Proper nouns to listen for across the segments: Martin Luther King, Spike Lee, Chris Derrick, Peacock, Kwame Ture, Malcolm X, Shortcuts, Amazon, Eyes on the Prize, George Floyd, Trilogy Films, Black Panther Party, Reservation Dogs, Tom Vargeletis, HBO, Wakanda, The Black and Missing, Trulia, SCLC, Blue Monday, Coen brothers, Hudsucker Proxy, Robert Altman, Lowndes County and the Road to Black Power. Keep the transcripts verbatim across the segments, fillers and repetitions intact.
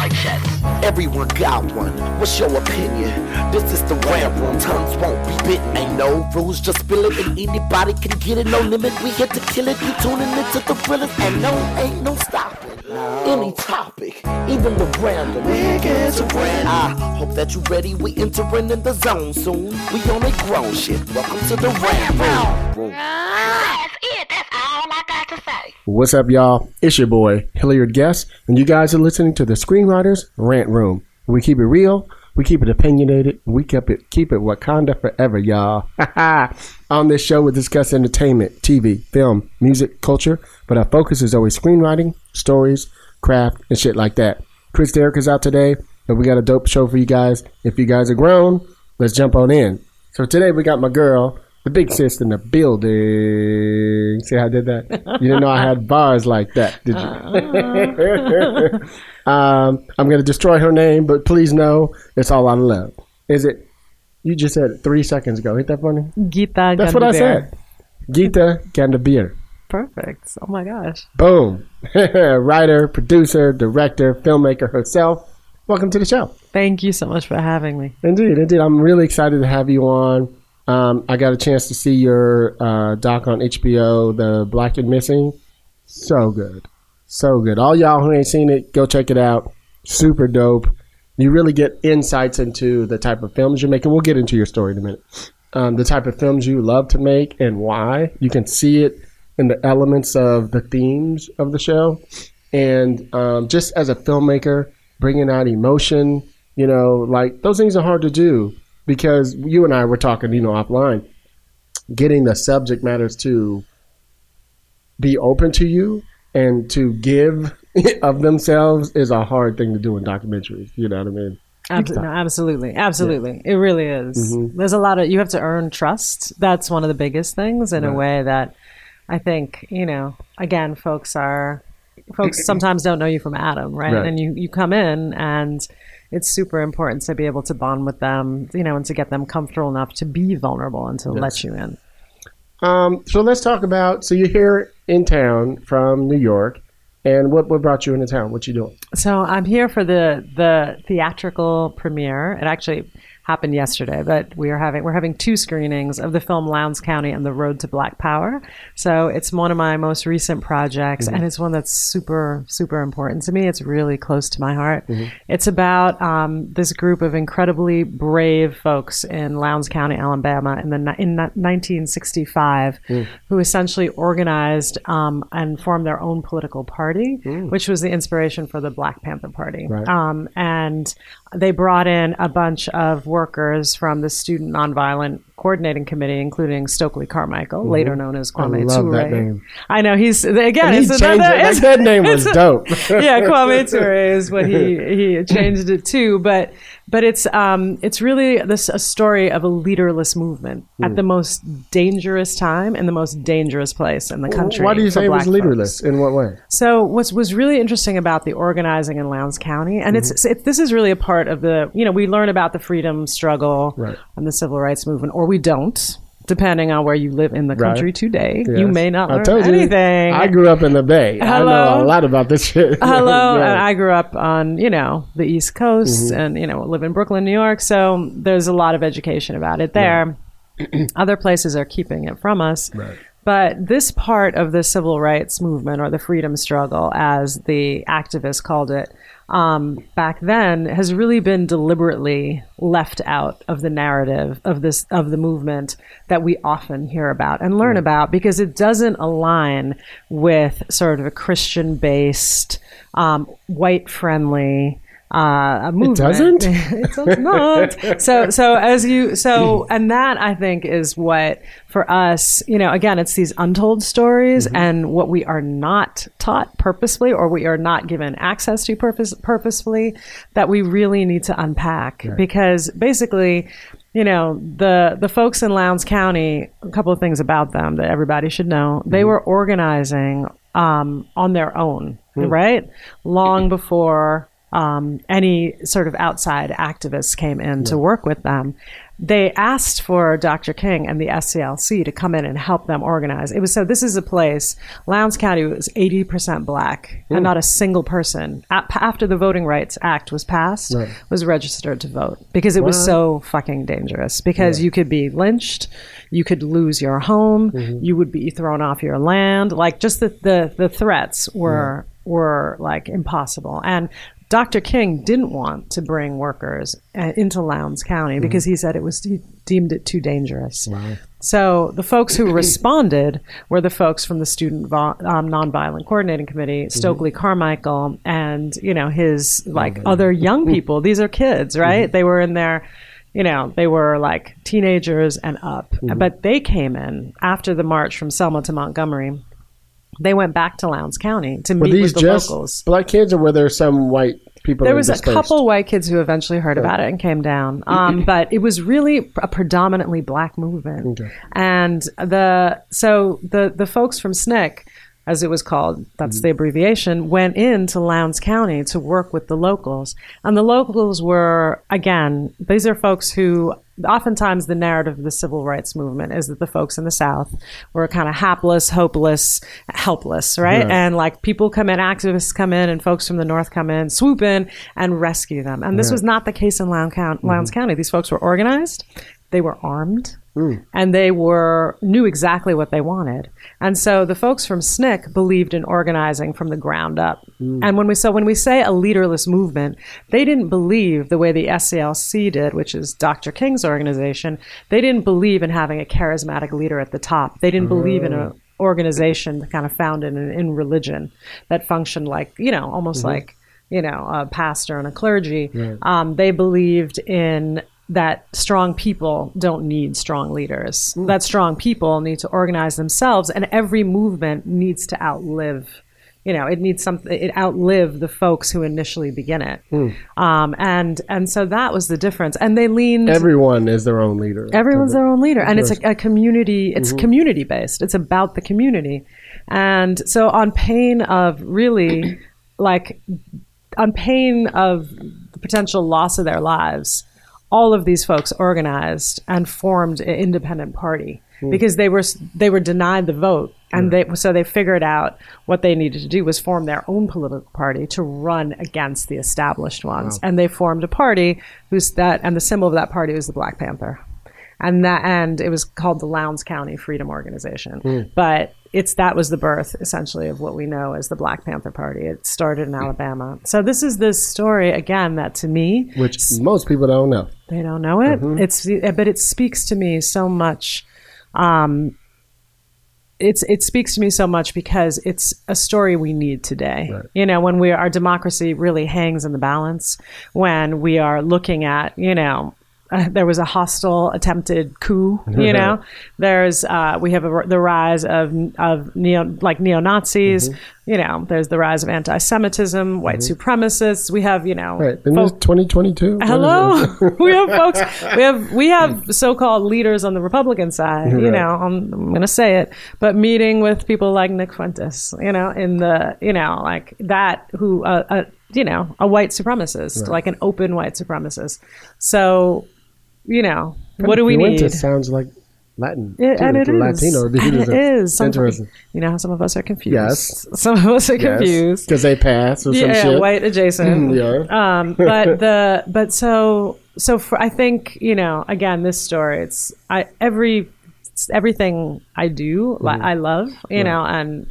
mic checks. Everyone got one. What's your opinion? This is the rant room. Tongues won't be bit. Ain't no rules. Just spill it and anybody can get it. No limit. We here to kill it. You tuning into the thrillers. And no, ain't no stopping. Any topic, even the random. I hope that you ready. We entering in the zone soon. We on a grown shit. Welcome to the rant room. That's it. That's all I got to say. What's up, y'all? It's your boy, Hilliard Guess, and you guys are listening to the Screenwriters Rant Room. We keep it real. We keep it opinionated. We keep it, keep it Wakanda forever, y'all. On this show, we discuss entertainment, T V, film, music, culture, but our focus is always screenwriting, stories, craft, and shit like that. Chris Derrick is out today, and we got a dope show for you guys. If you guys are grown, let's jump on in. So today, we got my girl, the big sis in the building. See how I did that? You didn't know I had bars like that, did you? Um, I'm going to destroy her name, but please know it's all out of love. Is it? You just said it three seconds ago. Ain't that funny? Geeta Gandbhir. That's what I said. Geeta Gandbhir. Perfect. Oh, my gosh. Boom. Writer, producer, director, filmmaker herself. Welcome to the show. Thank you so much for having me. Indeed. Indeed. I'm really excited to have you on. Um, I got a chance to see your uh, doc on H B O, The Black and Missing. So good. So good. All y'all who ain't seen it, go check it out. Super dope. You really get insights into the type of films you're making. We'll get into your story in a minute. Um, the type of films you love to make and why. You can see it in the elements of the themes of the show. And um, just as a filmmaker, bringing out emotion, you know, like those things are hard to do. Because you and I were talking, you know, offline, getting the subject matters to be open to you and to give of themselves is a hard thing to do in documentaries. You know what I mean? Abs- no, absolutely. Absolutely. Yeah. It really is. Mm-hmm. There's a lot of, you have to earn trust. That's one of the biggest things in right. a way that I think, you know, again, folks are, folks sometimes don't know you from Adam, right? right. And you, you come in and it's super important to be able to bond with them, you know, and to get them comfortable enough to be vulnerable and to yes. let you in. Um, so let's talk about, so you're here in town from New York, and what, what brought you into town? What you doing? So I'm here for the the theatrical premiere. It actually happened yesterday, but we are having, we're having two screenings of the film Lowndes County and the Road to Black Power. So it's one of my most recent projects, mm-hmm. and it's one that's super, super important to me. It's really close to my heart. Mm-hmm. It's about um, this group of incredibly brave folks in Lowndes County, Alabama in the in nineteen sixty-five mm. who essentially organized um, and formed their own political party, mm. which was the inspiration for the Black Panther Party. Right. Um, and they brought in a bunch of workers from the Student Nonviolent Coordinating Committee, including Stokely Carmichael, mm-hmm. later known as Kwame Ture. I love Ture. That name. I know. He's, again, he it's another. It. It's, that name was dope. Yeah, Kwame Ture is what he, he changed it to. But but it's um it's really this a story of a leaderless movement mm. at the most dangerous time and the most dangerous place in the country. Why do you say it was leaderless? Folks. In what way? So what was really interesting about the organizing in Lowndes County, and mm-hmm. it's it, this is really a part of the, you know, we learn about the freedom struggle right. and the civil rights movement, or we don't, depending on where you live in the country right. today. Yes. You may not learn I told you, anything. I grew up in the Bay. Hello. I know a lot about this shit. Hello. yeah. And I grew up on, you know, the East Coast mm-hmm. and, you know, live in Brooklyn, New York. So there's a lot of education about it there. Yeah. Other places are keeping it from us. Right. But this part of the civil rights movement, or the freedom struggle, as the activists called it, Um, back then, has really been deliberately left out of the narrative of this of the movement that we often hear about and learn mm. about, because it doesn't align with sort of a Christian-based, um, white-friendly uh, a movement. It doesn't? It does not. So, so as you so, and that I think is what for us, you know, again, it's these untold stories mm-hmm. and what we are not taught purposefully, or we are not given access to purpose, purposefully, that we really need to unpack. Right. Because basically, you know, the the folks in Lowndes County, a couple of things about them that everybody should know, mm-hmm. they were organizing um, on their own, mm. right? Long before um, any sort of outside activists came in yeah. to work with them. they asked for Doctor King and the S C L C to come in and help them organize. It was so this is a place, Lowndes County was eighty percent black, mm. and not a single person ap- after the Voting Rights Act was passed, right. was registered to vote, because it what? was so fucking dangerous, because yeah. you could be lynched, you could lose your home, mm-hmm. you would be thrown off your land. Like just the, the, the threats were, mm. were like impossible. And Doctor King didn't want to bring workers uh, into Lowndes County mm-hmm. because he said it was, he deemed it too dangerous. Wow. So the folks who responded were the folks from the Student Vo- um, Nonviolent Coordinating Committee, Stokely mm-hmm. Carmichael, and, you know, his like mm-hmm. other young people. These are kids, right? Mm-hmm. They were in their, you know, they were like teenagers and up, mm-hmm. but they came in after the march from Selma to Montgomery. They went back to Lowndes County to were meet with the just locals. Black kids, or were there some white people? There was a couple white kids who eventually heard yeah. about it and came down. Um, but it was really a predominantly black movement, okay. and the so the the folks from S N C C, as it was called, that's mm-hmm. the abbreviation, went into Lowndes County to work with the locals, and the locals were again. These are folks who. Oftentimes the narrative of the civil rights movement is that the folks in the South were kind of hapless, hopeless, helpless, right? Yeah. And like people come in, activists come in, and folks from the North come in, swoop in, and rescue them. And this yeah. was not the case in Lowndes County. Lowndes mm-hmm. County. These folks were organized, they were armed, mm. and they were knew exactly what they wanted. And so the folks from S N C C believed in organizing from the ground up. Mm. And when we so when we say a leaderless movement, they didn't believe the way the S C L C did, which is Doctor King's organization. They didn't believe in having a charismatic leader at the top. They didn't oh. believe in an organization kind of founded in, in religion that functioned like, you know, almost mm-hmm. like, you know, a pastor and a clergy. Yeah. Um, they believed in that strong people don't need strong leaders, mm. that strong people need to organize themselves, and every movement needs to outlive, you know, it needs something, it outlive the folks who initially begin it. Mm. Um, and and so that was the difference. And they leaned- Everyone is their own leader. Everyone's their own leader. And it's a, a community, it's mm-hmm. community based. It's about the community. And so on pain of really, like on pain of the potential loss of their lives, all of these folks organized and formed an independent party mm. because they were they were denied the vote, and mm. they so they figured out what they needed to do was form their own political party to run against the established ones. Wow. And they formed a party who's that, and the symbol of that party was the Black Panther, and that and it was called the Lowndes County Freedom Organization. Mm. But it's that was the birth essentially of what we know as the Black Panther Party. It started in Alabama. So this is this story again that to me, which most people don't know. They don't know it. Mm-hmm. It's but it speaks to me so much. Um, it's it speaks to me so much because it's a story we need today. Right. You know, when we our democracy really hangs in the balance, when we are looking at, you know, Uh, there was a hostile attempted coup, you know, there's, uh, we have a, the rise of, of neo, like neo-Nazis, mm-hmm. you know, there's the rise of anti-Semitism, white mm-hmm. supremacists. We have, you know, right. fo- twenty twenty-two. Hello. we have folks, we have, we have so-called leaders on the Republican side, right. you know, I'm, I'm going to say it, but meeting with people like Nick Fuentes, you know, in the, you know, like that who, uh, uh you know, a white supremacist, right. like an open white supremacist. So, you know, what do we need? It sounds like Latin. It, and it Latino. Is. And it is. Some, interesting. You know how some of us are confused. Yes. Some of us are yes. confused. Because they pass or yeah, some shit. White adjacent. Mm, yeah. Um, but the, but so, so for, I think, you know, again, this story, it's, I, every, it's everything I do, mm. like, I love, you right. know, and,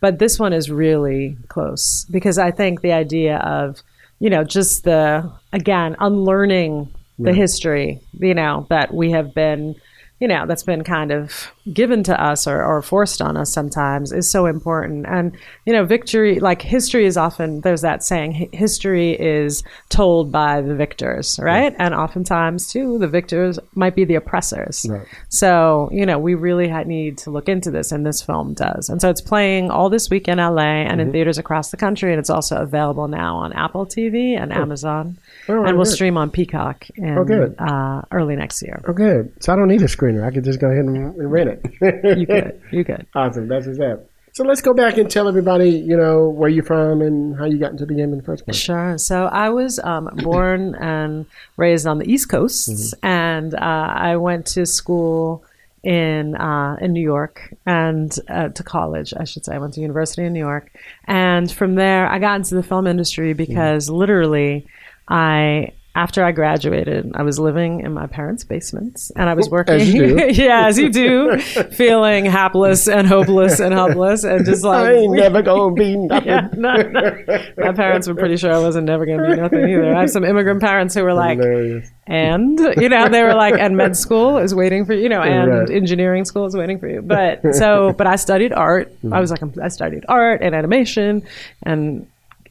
but this one is really close because I think the idea of, you know, just the, again, unlearning the yeah. history, you know, that we have been, you know, that's been kind of given to us or, or forced on us sometimes is so important. And, you know, victory, like history is often, there's that saying, history is told by the victors, right? Yeah. And oftentimes too, the victors might be the oppressors. Right. So, you know, we really had need to look into this, and this film does. And so it's playing all this week in L A and mm-hmm. in theaters across the country. And it's also available now on Apple T V and oh. Amazon. Oh, and we'll good. stream on Peacock in, oh, uh, early next year. Oh, good. So I don't need a screener. I could just go ahead and rent it. You could. You could. Awesome. That's what's up. So let's go back and tell everybody, you know, where you're from and how you got into the game in the first place. Sure. So I was um, born and raised on the East Coast, mm-hmm. and uh, I went to school in uh, in New York and uh, to college, I should say. I went to university in New York. And from there, I got into the film industry because mm-hmm. literally I... After I graduated, I was living in my parents' basements, and I was working. As you do. Yeah, as you do, feeling hapless and hopeless and helpless, and just like I ain't never gonna be nothing. Yeah, no, no. My parents were pretty sure I wasn't never gonna be nothing either. I have some immigrant parents who were like, Hilarious. and you know, they were like, and med school is waiting for you, you know, and right. engineering school is waiting for you. But so, but I studied art. Mm-hmm. I was like, I studied art and animation, and.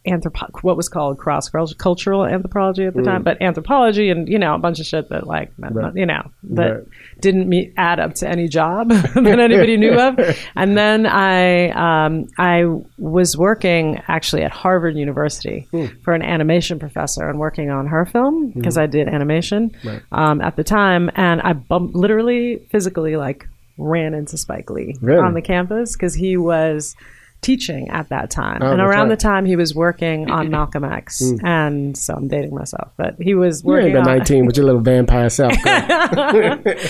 Anthropo- what was called cross-cultural anthropology at the mm. time, but anthropology and, you know, a bunch of shit that, like, right. you know, that right. didn't meet, add up to any job that anybody knew of. And then I um, I was working, actually, at Harvard University mm. for an animation professor and working on her film, because mm. I did animation right. um, at the time, and I bumped, literally, physically, like, ran into Spike Lee really? on the campus, because he was... teaching at that time oh, and around right. the time he was working on Malcolm X mm. and so I'm dating myself, but he was working you ain't been on nineteen with your little vampire self.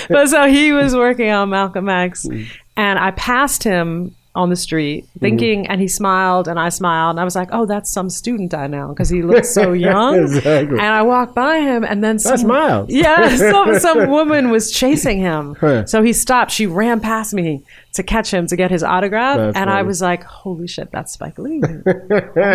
But so he was working on Malcolm X mm. and I passed him on the street thinking mm-hmm. and he smiled and I smiled and I was like, oh, that's some student I know, because he looks so young. Exactly. And I walked by him and then some, I smiled. Yeah, some, some woman was chasing him huh. so he stopped. She ran past me to catch him to get his autograph that's and funny. I was like, holy shit, that's Spike Lee. Oh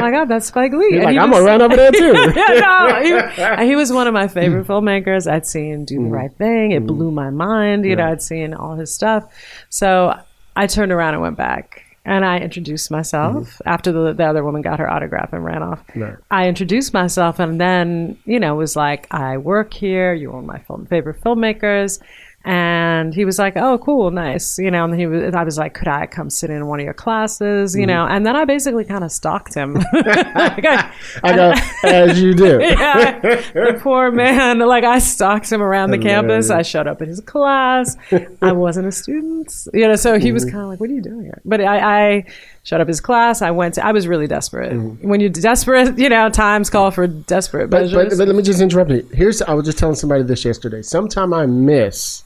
my god, that's Spike Lee. You're and like, I'm gonna run over there too. Yeah, no, he, he was one of my favorite filmmakers. I'd seen Do the mm-hmm. Right Thing. It mm-hmm. blew my mind. You yeah. know, I'd seen all his stuff. So I turned around and went back, and I introduced myself mm-hmm. after the, the other woman got her autograph and ran off. No. I introduced myself and then, you know, was like, I work here. You're one of my film, favorite filmmakers. And he was like, oh, cool, nice. You know, and he was, I was like, could I come sit in one of your classes? You mm-hmm. know, and then I basically kind of stalked him. Like I, I know, as you do. Yeah, the poor man. Like, I stalked him around the campus. I showed up at his class. I wasn't a student. You know, so he mm-hmm. was kind of like, what are you doing here? But I, I shut up his class. I went to, I was really desperate. Mm-hmm. When you're desperate, you know, times call for desperate measures. But, but, but let me just interrupt you. Here's, I was just telling somebody this yesterday. Sometime I miss...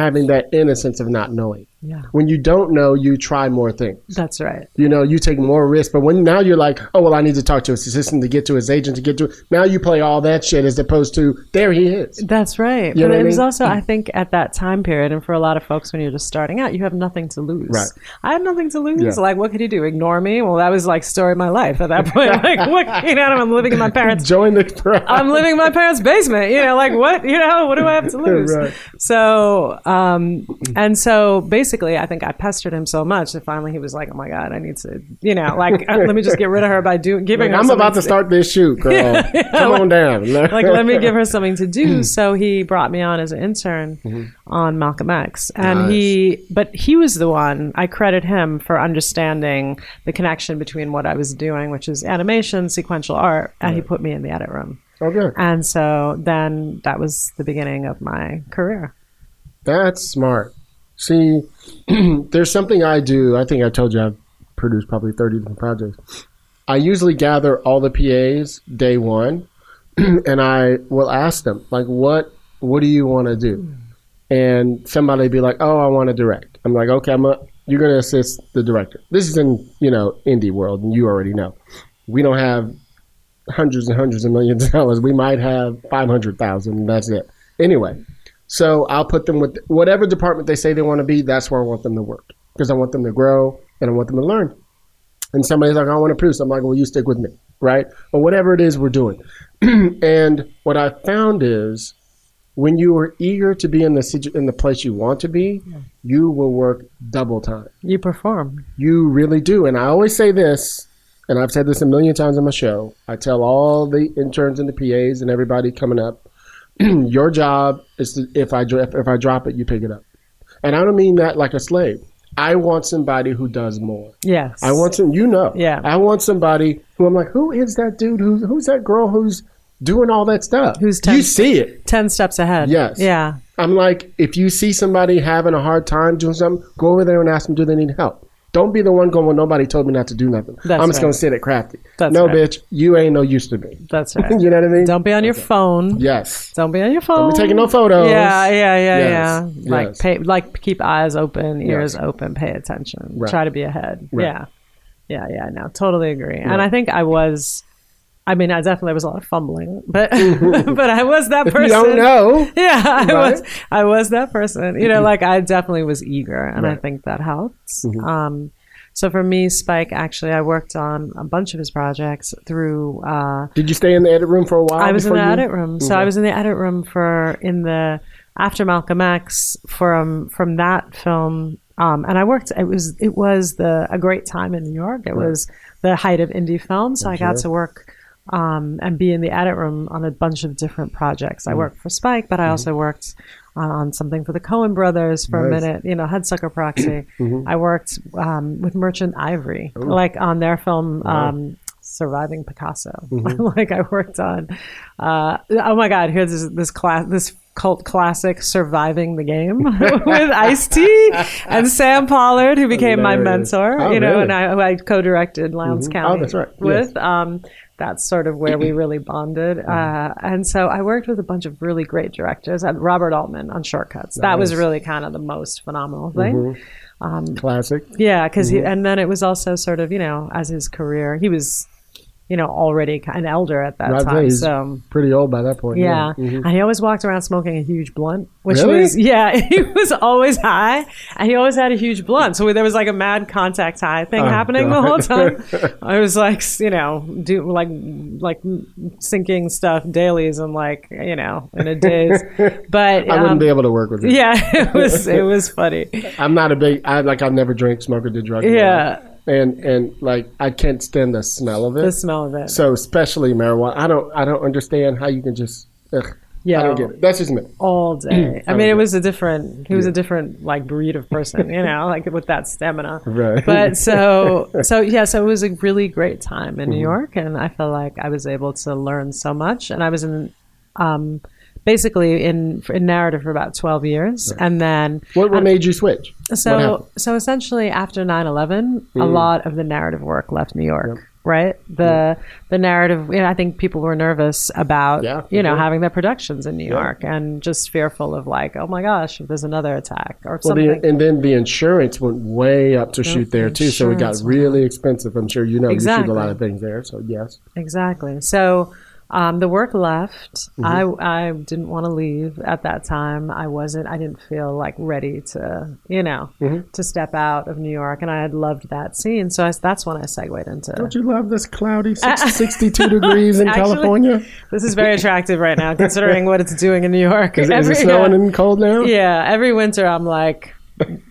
having that innocence of not knowing. Yeah. When you don't know, you try more things. That's right. You know, you take more risks. But when now you're like, oh, well, I need to talk to his assistant to get to his agent to get to it. Now you play all that shit as opposed to there he is. That's right. You but it was mean? also, I think, at that time period, and for a lot of folks when you're just starting out, you have nothing to lose. Right. I had nothing to lose. Yeah. Like, what could he do? Ignore me? Well, that was like story of my life at that point. Like, what? You know, I'm living in my parents' Join the crowd. I'm living in my parents' basement. You know, like what? You know, what do I have to lose? Right. So. Um, and so basically, I think I pestered him so much that finally he was like, oh my God, I need to, you know, like, let me just get rid of her by doing, giving like, her I'm about to start this shoot, girl. Yeah, yeah, come like, on down. Like, let me give her something to do. So he brought me on as an intern mm-hmm. on Malcolm X. And nice. he, but he was the one, I credit him for understanding the connection between what I was doing, which is animation, sequential art, and right. he put me in the edit room. Okay. And so then that was the beginning of my career. That's smart. See, there's something I do. I think I told you I've produced probably thirty different projects. I usually gather all the P As day one, and I will ask them, like, what what do you want to do? And somebody be like, oh, I want to direct. I'm like, okay, I'm a, you're going to assist the director. This is in, you know, indie world, and you already know. We don't have hundreds and hundreds of millions of dollars. We might have five hundred thousand, and that's it. Anyway. So I'll put them with whatever department they say they want to be, that's where I want them to work. Because I want them to grow and I want them to learn. And somebody's like, I want to produce. I'm like, well, you stick with me, right? Or whatever it is we're doing. And what I found is when you are eager to be in the in the place you want to be, yeah. you will work double time. You perform. You really do. And I always say this, and I've said this a million times on my show. I tell all the interns and the P As and everybody coming up, your job is to, if I if I drop it, you pick it up. And I don't mean that like a slave. I want somebody who does more. Yes. I want some, you know. Yeah. I want somebody who I'm like, who is that dude? Who's who's that girl who's doing all that stuff? Who's ten, you see it ten steps ahead? Yes. Yeah. I'm like, if you see somebody having a hard time doing something, go over there and ask them, do they need help? Don't be the one going, well, nobody told me not to do nothing. That's I'm just right. going to sit at crafty. That's no, right. bitch, you ain't no use to me. That's right. You know what I mean? Don't be on your okay. phone. Yes. Don't be on your phone. Don't be taking no photos. Yeah, yeah, yeah, yes. yeah. Like, yes. pay, like keep eyes open, ears yes. open, pay attention. Right. Try to be ahead. Right. Yeah. Yeah, yeah, no, totally agree. Right. And I think I was... I mean, I definitely was a lot of fumbling, but but I was that person. If you don't know. Yeah, I right? was I was that person. You know, like I definitely was eager, and right. I think that helps. Mm-hmm. Um, so for me, Spike, actually, I worked on a bunch of his projects through. Uh, Did you stay in the edit room for a while? I was in the you... edit room. So mm-hmm. I was in the edit room for in the after Malcolm X from from that film. Um, and I worked, it was it was the a great time in New York. It right. was the height of indie film. So I'm I got sure. to work. Um, and be in the edit room on a bunch of different projects. Mm-hmm. I worked for Spike, but I mm-hmm. also worked on, on something for the Coen brothers for nice. a minute, you know, Hudsucker Proxy. mm-hmm. I worked um, with Merchant Ivory, Ooh. like on their film um, wow. Surviving Picasso. Mm-hmm. Like I worked on, uh, oh my God, here's this, this class, this cult classic Surviving the Game with Ice-T and Sam Pollard, who became Hilarious. my mentor, oh, you know, really? and I, I co-directed Lowndes mm-hmm. County oh, that's right. with. Yes. Um, that's sort of where we really bonded. Uh, and so I worked with a bunch of really great directors. And Robert Altman on Shortcuts. Nice. That was really kind of the most phenomenal thing. Mm-hmm. Um, Classic. Yeah, because mm-hmm. and then it was also sort of, you know, as his career, he was, you know, already an elder at that right, time. He's so pretty old by that point. Yeah. yeah. Mm-hmm. And he always walked around smoking a huge blunt, which really? was, yeah, he was always high and he always had a huge blunt. So there was like a mad contact high thing oh, happening God. the whole time. I was like, you know, do like, like sinking stuff dailies and like, you know, in a daze. But I um, wouldn't be able to work with it. Yeah. It was, it was funny. I'm not a big, I like, I've never drank, smoked or did drugs. Yeah. And and like I can't stand the smell of it. The smell of it. So especially marijuana, I don't I don't understand how you can just. Ugh, yeah, I don't get it. That's just me. All day. I, I mean, it was a different. He was yeah. a different like breed of person, you know, like with that stamina. Right. But so so yeah, so it was a really great time in mm-hmm. New York, and I felt like I was able to learn so much, and I was in. Um, Basically, in, in narrative for about twelve years, right. and then what, what made you switch? So, so essentially, after nine eleven, mm. a lot of the narrative work left New York, yep. right? The yep. the narrative, you know, I think people were nervous about, yeah, you know, sure. having their productions in New yep. York, and just fearful of like, oh my gosh, if there's another attack or well, something. The, and then the insurance went way up to shoot there too, so it got really expensive. I'm sure you know exactly. you shoot a lot of things there, so yes, exactly. So. Um, the work left. Mm-hmm. I I didn't want to leave at that time. I wasn't. I didn't feel like ready to, you know, mm-hmm. to step out of New York. And I had loved that scene, so I, that's when I segued into. Don't you love this cloudy sixty-two degrees in Actually, California? This is very attractive right now, considering what it's doing in New York. Is, every, is it snowing uh, and cold now? Yeah, every winter I'm like.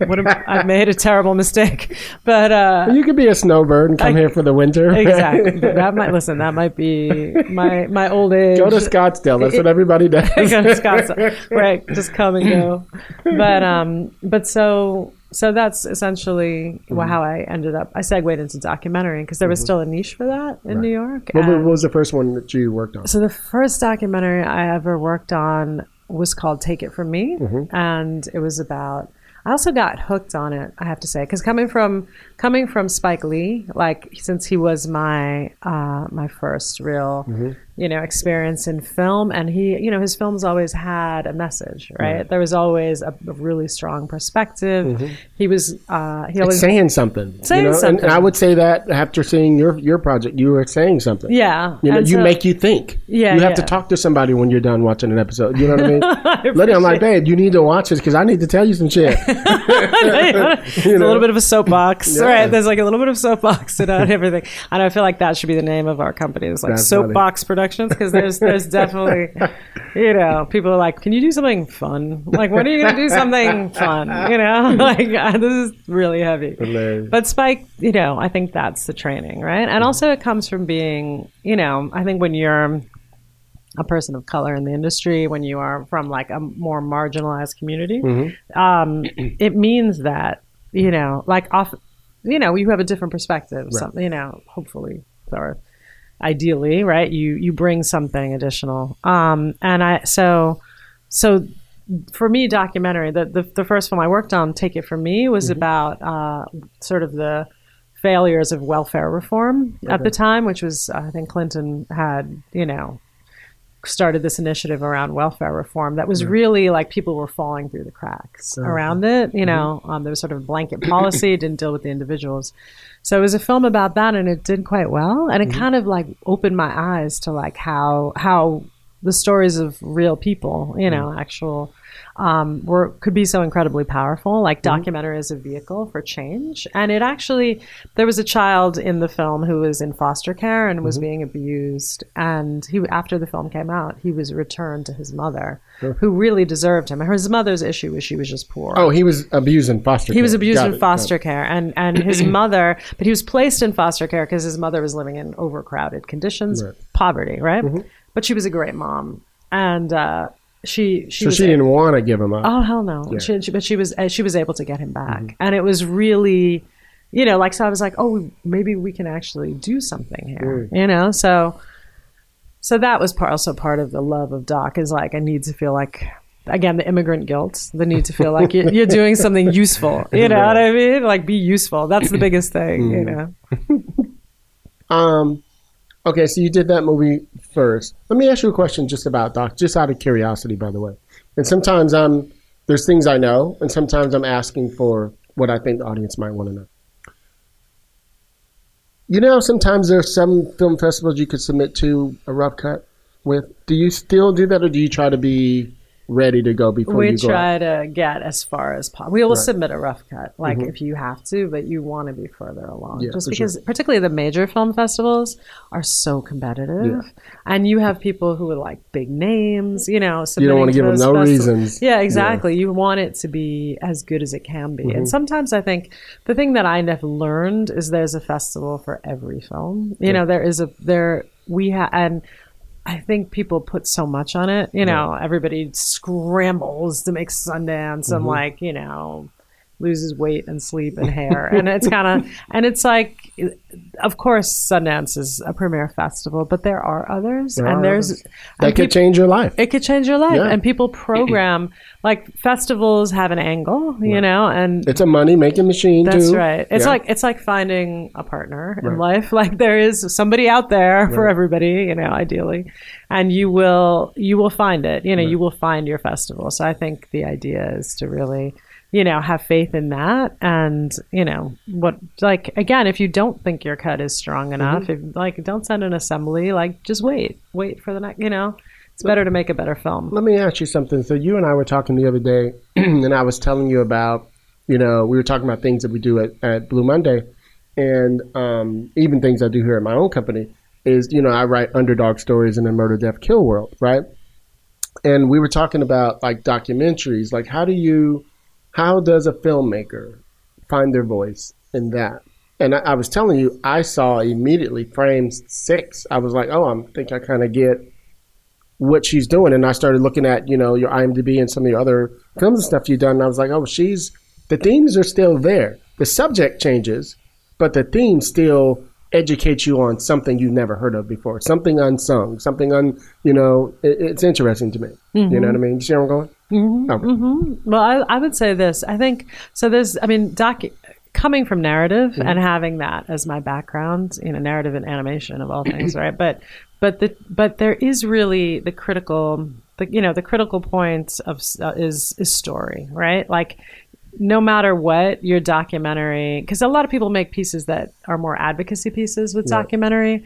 What am, I made a terrible mistake, but uh, you could be a snowbird and come I, here for the winter. Exactly. That might listen. That might be my my old age. Go to Scottsdale. That's it, what everybody does. Go to Scottsdale. Right. Just come and go. But um. But so so that's essentially mm-hmm. how I ended up. I segued into documentary because there was mm-hmm. still a niche for that in right. New York. What, what was the first one that you worked on? So the first documentary I ever worked on was called "Take It From Me," mm-hmm. and it was about. I also got hooked on it, I have to say, because coming from coming from Spike Lee, like since he was my uh, my first real, mm-hmm. you know, experience in film, and he, you know, his films always had a message, right? right. There was always a, a really strong perspective. Mm-hmm. He was uh, he always it's saying something, saying you know? something. And, and I would say that after seeing your your project, you were saying something. Yeah, you know, so, you make you think. Yeah, you have yeah. to talk to somebody when you're done watching an episode. You know what I mean? I Literally, I'm like, babe, you need to watch this because I need to tell you some shit. It's a little bit of a soapbox, yeah. right? There's like a little bit of soapbox about everything, and I feel like that should be the name of our company. It's like That's Soapbox Productions, because there's there's definitely, you know, people are like, can you do something fun? Like, when are you gonna do something fun? You know, like uh, this is really heavy. Hilarious. But Spike, you know, I think that's the training, right? And also it comes from being, you know, I think when you're a person of color in the industry, when you are from like a more marginalized community, mm-hmm. um, it means that, you know, like off, you know, you have a different perspective, right. something, you know, hopefully or ideally, right. You, you bring something additional. Um, and I, so, so for me, documentary. The, the the first film I worked on, Take It From Me, was mm-hmm. about uh, sort of the failures of welfare reform okay. at the time, which was, I think Clinton had, you know, started this initiative around welfare reform that was mm-hmm. really like people were falling through the cracks uh-huh. around it. You know, mm-hmm. um, there was sort of a blanket policy, didn't deal with the individuals. So it was a film about that, and it did quite well. And it mm-hmm. kind of like opened my eyes to like how how the stories of real people, you know, mm-hmm. actual, um, were could be so incredibly powerful, like mm-hmm. documentary as a vehicle for change. And it actually, there was a child in the film who was in foster care and mm-hmm. was being abused. And he, after the film came out, he was returned to his mother, sure. who really deserved him. His mother's issue was she was just poor. Oh, he was abused in foster care. He was abused in foster care. And, and his mother, but he was placed in foster care because his mother was living in overcrowded conditions, right. poverty, right? Mm-hmm. But she was a great mom, and uh, she she so was she didn't able, want to give him up. Oh hell no! Yeah. She, she, but she was she was able to get him back, mm-hmm. and it was really, you know, like so I was like, oh, maybe we can actually do something here, mm. you know. So so that was part, also part of the love of doc is like I need to feel like again the immigrant guilt, the need to feel like you're, you're doing something useful. You know yeah. what I mean? Like be useful. That's the biggest thing, mm. you know. um. Okay, so you did that movie first. Let me ask you a question just about doc, just out of curiosity, by the way. And sometimes I'm there's things I know, and sometimes I'm asking for what I think the audience might want to know. You know, sometimes there's some film festivals you could submit to a rough cut with. Do you still do that, or do you try to be ready to go before we you go? We try out? to get as far as possible. We will right. submit a rough cut, like mm-hmm. if you have to, but you want to be further along. Yeah, just because, sure. particularly the major film festivals are so competitive, yeah. and you have people who are like big names, you know. You don't want to give them no festivals. reasons. Yeah, exactly. Yeah. You want it to be as good as it can be. Mm-hmm. And sometimes I think the thing that I have learned is there's a festival for every film. You yeah. know, there is a there we have and. I think people put so much on it, you know, yeah. everybody scrambles to make Sundance mm-hmm. and like, you know, loses weight and sleep and hair. And it's kind of, and it's like, of course, Sundance is a premier festival, but there are others. There and are there's. Others. That and could people, change your life. It could change your life. Yeah. And people program, like festivals have an angle, you right. know, and. It's a money making machine that's too. That's right. It's yeah. like, it's like finding a partner right. in life. Like there is somebody out there right. for everybody, you know, ideally. And you will, you will find it, you know, right. you will find your festival. So I think the idea is to really. You know, have faith in that. And, you know, what, like, again, if you don't think your cut is strong enough, mm-hmm. if, like, don't send an assembly, like, just wait, wait for the next, you know, it's better to make a better film. Let me ask you something. So you and I were talking the other day and I was telling you about, you know, we were talking about things that we do at, at Blue Monday and um, even things I do here at my own company is, you know, I write underdog stories in the murder, death, kill world, right? And we were talking about like documentaries, like how do you, How does a filmmaker find their voice in that? And I, I was telling you, I saw immediately frame six. I was like, oh, I think I kind of get what she's doing. And I started looking at, you know, your I M D B and some of your other films and stuff you've done. And I was like, oh, she's, the themes are still there. The subject changes, but the theme still educates you on something you've never heard of before. Something unsung, something un, you know, it, it's interesting to me. Mm-hmm. You know what I mean? You see where I'm going? Mm-hmm, okay. mm-hmm. Well, I, I would say this. I think so. There's, I mean, doc coming from narrative mm-hmm. and having that as my background, you know, narrative and animation of all things, right? But, but the but there is really the critical, the, you know, the critical point of uh, is is story, right? Like, no matter what your documentary, because a lot of people make pieces that are more advocacy pieces with right. documentary.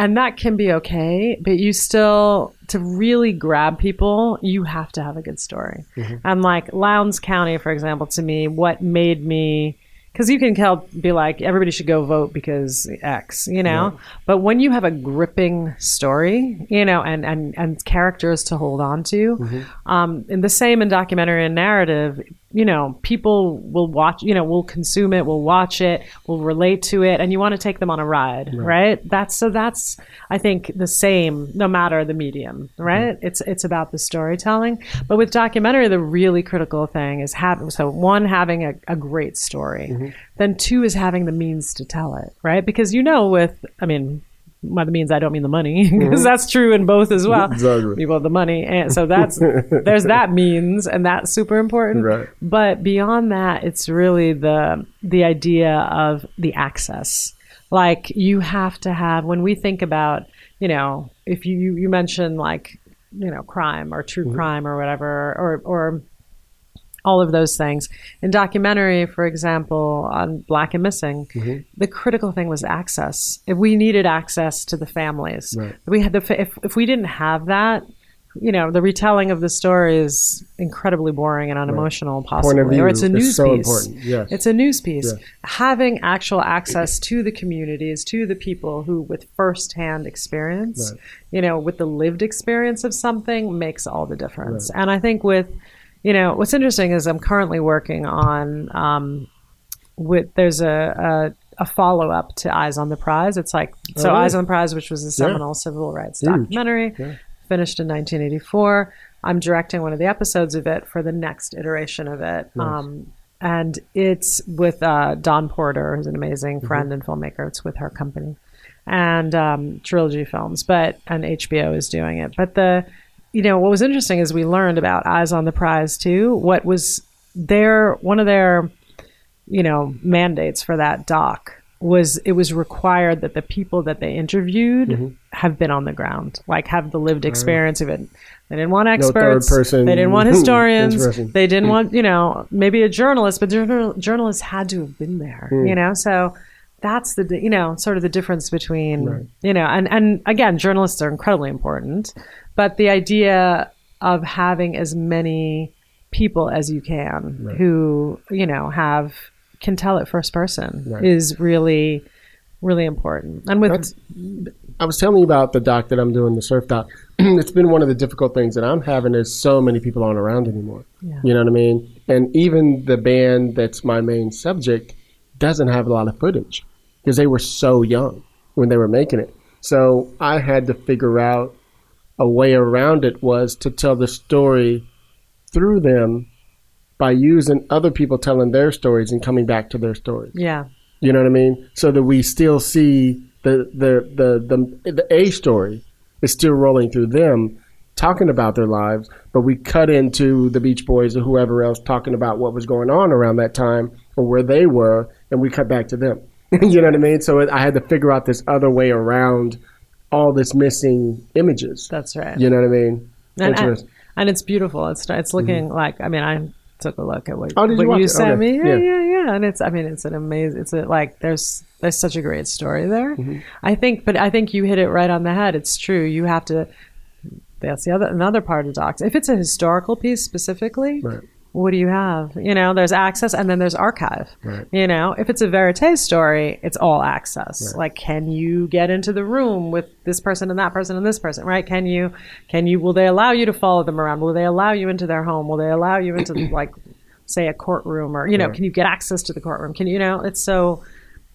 And that can be okay, but you still, to really grab people, you have to have a good story. Mm-hmm. And like Lowndes County, for example, to me, what made me, because you can help be like, everybody should go vote because X, you know? Yeah. But when you have a gripping story, you know, and, and, and characters to hold on to, mm-hmm. um, and the same in documentary and narrative, you know, people will watch, you know, will consume it, will watch it, will relate to it, and you want to take them on a ride, right? right? That's so that's, I think, the same, no matter the medium, right? Mm-hmm. It's it's about the storytelling. But with documentary, the really critical thing is, have, so one, having a, a great story. Mm-hmm. Then two is having the means to tell it, right? Because you know with, I mean, by the means I don't mean the money, because mm-hmm. that's true in both as well. Exactly. People have the money, and so that's there's that means, and that's super important. Right. But beyond that, it's really the the idea of the access. Like, you have to have, when we think about, you know, if you you mention like, you know, crime or true mm-hmm. crime or whatever, or or all of those things. In documentary, for example, on Black and Missing, mm-hmm. the critical thing was access. If we needed access to the families, right. we had the, if, if we didn't have that, you know, the retelling of the story is incredibly boring and unemotional, right. possibly. Point of view or it's a news is so piece. Important. Yes. It's a news piece. Yes. Having actual access to the communities, to the people who, with firsthand experience, right. you know, with the lived experience of something, makes all the difference. Right. And I think with, you know, what's interesting is I'm currently working on, um, with there's a, a, a follow-up to Eyes on the Prize. It's like, so oh. Eyes on the Prize, which was a seminal yeah. civil rights Huge. documentary, yeah. finished in nineteen eighty-four. I'm directing one of the episodes of it for the next iteration of it. Nice. Um, and it's with uh, Don Porter, who's an amazing mm-hmm. friend and filmmaker. It's with her company. And um, Trilogy Films, but and H B O is doing it. But the... You know, what was interesting is we learned about Eyes on the Prize, too. What was their, one of their, you know, mandates for that doc was it was required that the people that they interviewed mm-hmm. have been on the ground, like have the lived experience right. of it. They didn't want experts. No third person. They didn't want historians. They didn't want, you know, maybe a journalist, but journal- journalists had to have been there, mm. you know, so... That's the, you know, sort of the difference between, right. you know, and, and again, journalists are incredibly important, but the idea of having as many people as you can right. who, you know, have, can tell it first person right. is really, really important. And with, That's, I was telling you about the doc that I'm doing, the surf doc. It's been one of the difficult things that I'm having is so many people aren't around anymore. Yeah. You know what I mean? And even the band that's my main subject doesn't have a lot of footage because they were so young when they were making it. So I had to figure out a way around it was to tell the story through them by using other people telling their stories and coming back to their stories. Yeah. You know what I mean? So that we still see the the the the, the A story is still rolling through them talking about their lives, but we cut into the Beach Boys or whoever else talking about what was going on around that time or where they were, and we cut back to them. You know what I mean? So it, I had to figure out this other way around all this missing images. That's right. You know what I mean? And, and, and it's beautiful. It's it's looking mm-hmm. like, I mean, I took a look at what, oh, what you, you sent okay. me. Yeah, yeah, yeah, yeah. And it's, I mean, it's an amazing, it's a, like, there's there's such a great story there. Mm-hmm. I think, but I think you hit it right on the head. It's true. You have to, that's the other another part of the docs. If it's a historical piece specifically, right. what do you have? You know, there's access and then there's archive. Right. You know, if it's a verite story, it's all access. Right. Like, can you get into the room with this person and that person and this person, right? Can you, can you, will they allow you to follow them around? Will they allow you into their home? Will they allow you into like, say a courtroom or, you know, right. can you get access to the courtroom? Can you, you know, it's so...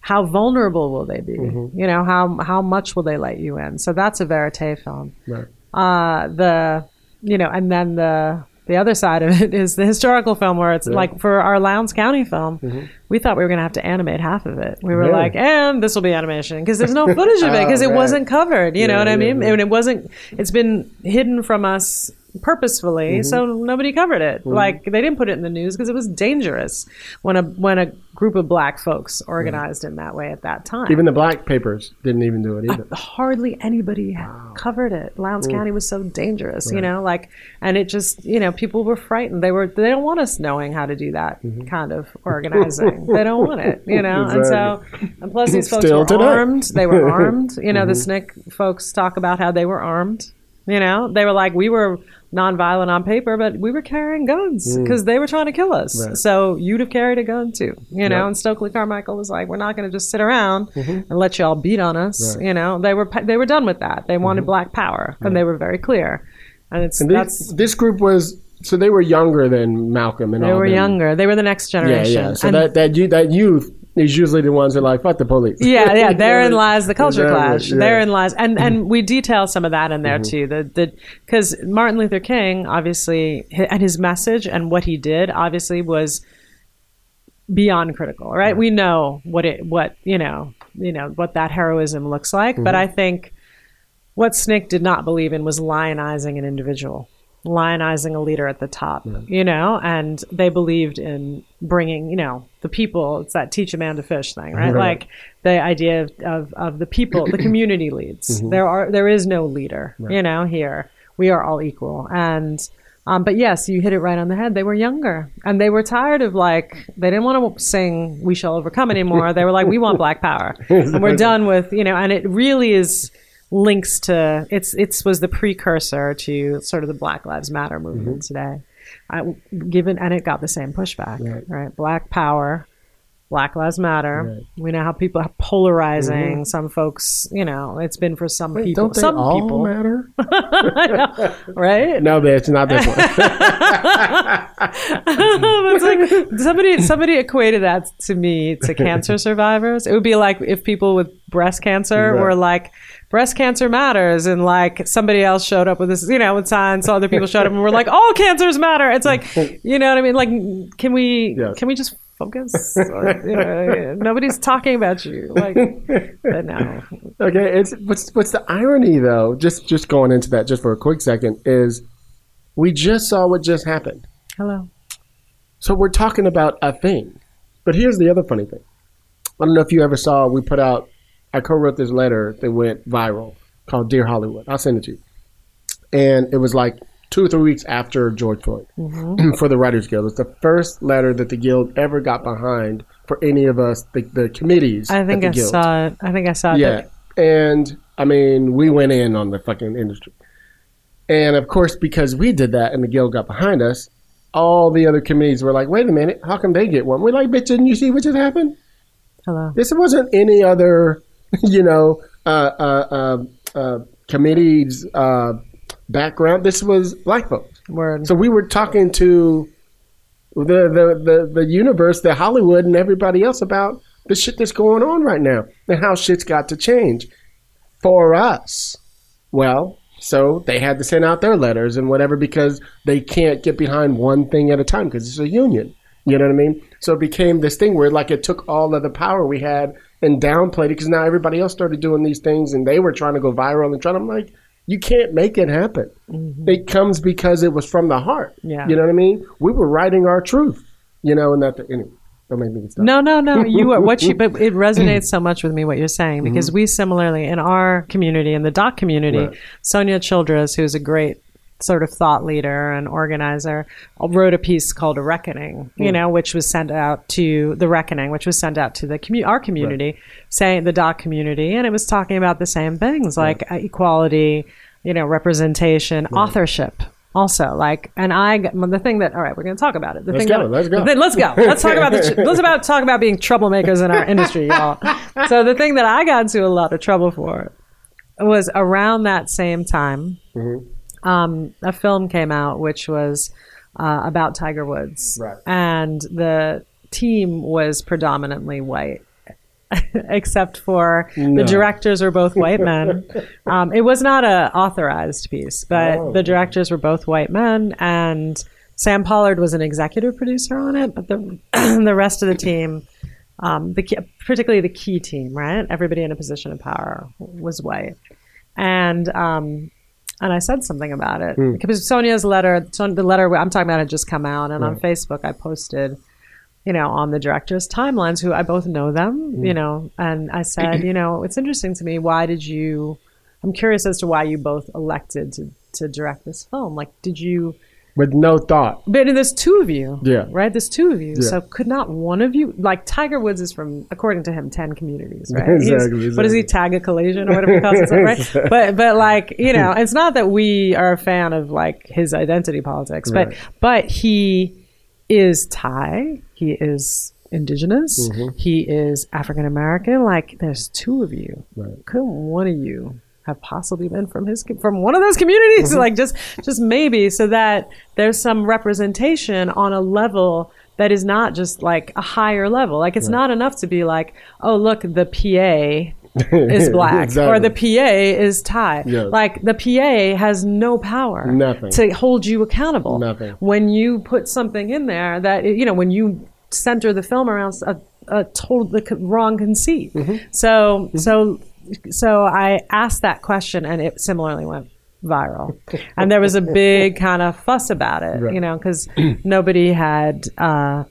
How vulnerable will they be? Mm-hmm. You know, how, how much will they let you in? So that's a verite film. Right. Uh, the, you know, and then the the other side of it is the historical film where it's yeah. like for our Lowndes County film, mm-hmm. we thought we were going to have to animate half of it. We were really? like, and this will be animation because there's no footage of it because oh, it right. wasn't covered. You yeah, know what yeah, I mean? Yeah. And it wasn't, it's been hidden from us purposefully. Mm-hmm. So nobody covered it. Mm-hmm. Like they didn't put it in the news because it was dangerous when a, when a group of black folks organized mm-hmm. in that way at that time. Even the black papers didn't even do it either. Uh, hardly anybody wow. covered it. Lowndes mm-hmm. County was so dangerous, right. you know, like, and it just, you know, people were frightened. They were, they don't want us knowing how to do that mm-hmm. kind of organizing. They don't want it, you know? Exactly. And so, and plus these folks Still were today. armed. They were armed. You know, mm-hmm. the S N C C folks talk about how they were armed. You know, they were like, we were nonviolent on paper, but we were carrying guns because mm. they were trying to kill us. Right. So you'd have carried a gun too, you know, right. and Stokely Carmichael was like, we're not going to just sit around mm-hmm. and let y'all beat on us. Right. You know, they were, they were done with that. They wanted mm-hmm. black power right. and they were very clear. And it's, and that's, this, this group was, so they were younger than Malcolm and all. They were them. younger. They were the next generation. Yeah, yeah. So and that, that, you, that youth. It's usually the ones that are like, fuck the police. Yeah, yeah. Therein lies the culture exactly, clash. Yeah. Therein lies. And and we detail some of that in there, mm-hmm. too. The the Because Martin Luther King, obviously, and his message and what he did, obviously, was beyond critical, right? Yeah. We know what it, what, you know, you know, what that heroism looks like. Mm-hmm. But I think what S N C C did not believe in was lionizing an individual, lionizing a leader at the top, yeah. you know, and they believed in bringing, you know, the people, it's that teach a man to fish thing, right? Right. Like the idea of, of, of the people, the community leads. Mm-hmm. There are, there is no leader, right. you know, here. We are all equal. And, um, but yes, you hit it right on the head. They were younger and they were tired of like, they didn't want to sing "We Shall Overcome" anymore. They were like, we want Black Power and we're done with, you know, and it really is links to, it's, it's was the precursor to sort of the Black Lives Matter movement mm-hmm. today. I, given, and it got the same pushback, right? right? Black Power, Black Lives Matter. Right. We know how people are polarizing. Mm-hmm. Some folks, you know, it's been for some Wait, people. Don't they some all people matter, know, right? No, bitch, not this one. It's like somebody, somebody equated that to me to cancer survivors. It would be like if people with breast cancer right. were like, breast cancer matters, and like somebody else showed up with this, you know, with signs, so other people showed up and were like, all cancers matter. It's like, you know what I mean? Like, can we, yes. can we just focus? Or, you know, nobody's talking about you. Like, but no. Okay. It's what's, what's the irony though, just, just going into that just for a quick second, is we just saw what just happened. Hello. So we're talking about a thing, but here's the other funny thing. I don't know if you ever saw, we put out, I co-wrote this letter that went viral called "Dear Hollywood." I'll send it to you. And it was like two or three weeks after George Floyd mm-hmm. for the Writers Guild. It's the first letter that the Guild ever got behind for any of us, the, the committees. I think at the I Guild. saw it. I think I saw it. Yeah. And I mean, we went in on the fucking industry. And of course, because we did that and the Guild got behind us, all the other committees were like, wait a minute, how come they get one? We're like, bitch, didn't you see what just happened? Hello. This wasn't any other... you know, uh, uh, uh, uh, committee's uh, background. This was Black folks. Word. So we were talking to the, the, the, the universe, the Hollywood and everybody else about the shit that's going on right now and how shit's got to change for us. Well, so they had to send out their letters and whatever because they can't get behind one thing at a time because it's a union. You know what I mean? So it became this thing where like it took all of the power we had and downplayed it because now everybody else started doing these things and they were trying to go viral and trying to, I'm like, you can't make it happen. Mm-hmm. It comes because it was from the heart. Yeah. You know what I mean? We were writing our truth, you know, and that, anyway, don't make me get started. No, no, no. You are what you, but it resonates so much with me what you're saying because mm-hmm. we similarly in our community, in the doc community, right. Sonia Childress, who's a great sort of thought leader and organizer, wrote a piece called "A Reckoning," you mm. know, which was sent out to the Reckoning, which was sent out to the commu- our community, right. saying the doc community, and it was talking about the same things like right. equality, you know, representation, right. authorship. Also, like, and I, the thing that, all right, we're going to talk about it. The let's, thing go, that, let's go. The thing, let's go. Let's talk about the, let's about talk about being troublemakers in our industry, y'all. So the thing that I got into a lot of trouble for was around that same time. Mm-hmm. Um, a film came out which was uh, about Tiger Woods, right. and the team was predominantly white, except for no. the directors were both white men. Um, it was not an authorized piece, but oh. the directors were both white men, and Sam Pollard was an executive producer on it, but the the rest of the team, um, the key, particularly the key team, right? Everybody in a position of power was white, and. Um, And I said something about it mm. because Sonia's letter, the letter I'm talking about had just come out, and right. on Facebook I posted, you know, on the director's timelines, who I both know them, mm. you know, and I said, you know, it's interesting to me. Why did you? I'm curious as to why you both elected to to direct this film. Like, did you? With no thought. But there's two of you. Yeah. Right? There's two of you. Yeah. So could not one of you... Like, Tiger Woods is from, according to him, ten communities, right? Exactly. exactly. What is he, tag a collision or whatever he calls it, right? Exactly. But, but like, you know, it's not that we are a fan of, like, his identity politics, but right. but he is Thai. He is indigenous. Mm-hmm. He is African-American. Like, there's two of you. Right. Couldn't one of you... have possibly been from his from one of those communities, mm-hmm. like just just maybe, so that there's some representation on a level that is not just like a higher level. Like it's right. not enough to be like, oh look, the P A is Black exactly. or the P A is Thai. Yes. Like the P A has no power Nothing. To hold you accountable. Nothing. When you put something in there that, you know, when you center the film around a, a totally wrong conceit. Mm-hmm. So, mm-hmm. so, so I asked that question, and it similarly went viral, and there was a big kind of fuss about it, right. you know, because nobody had uh,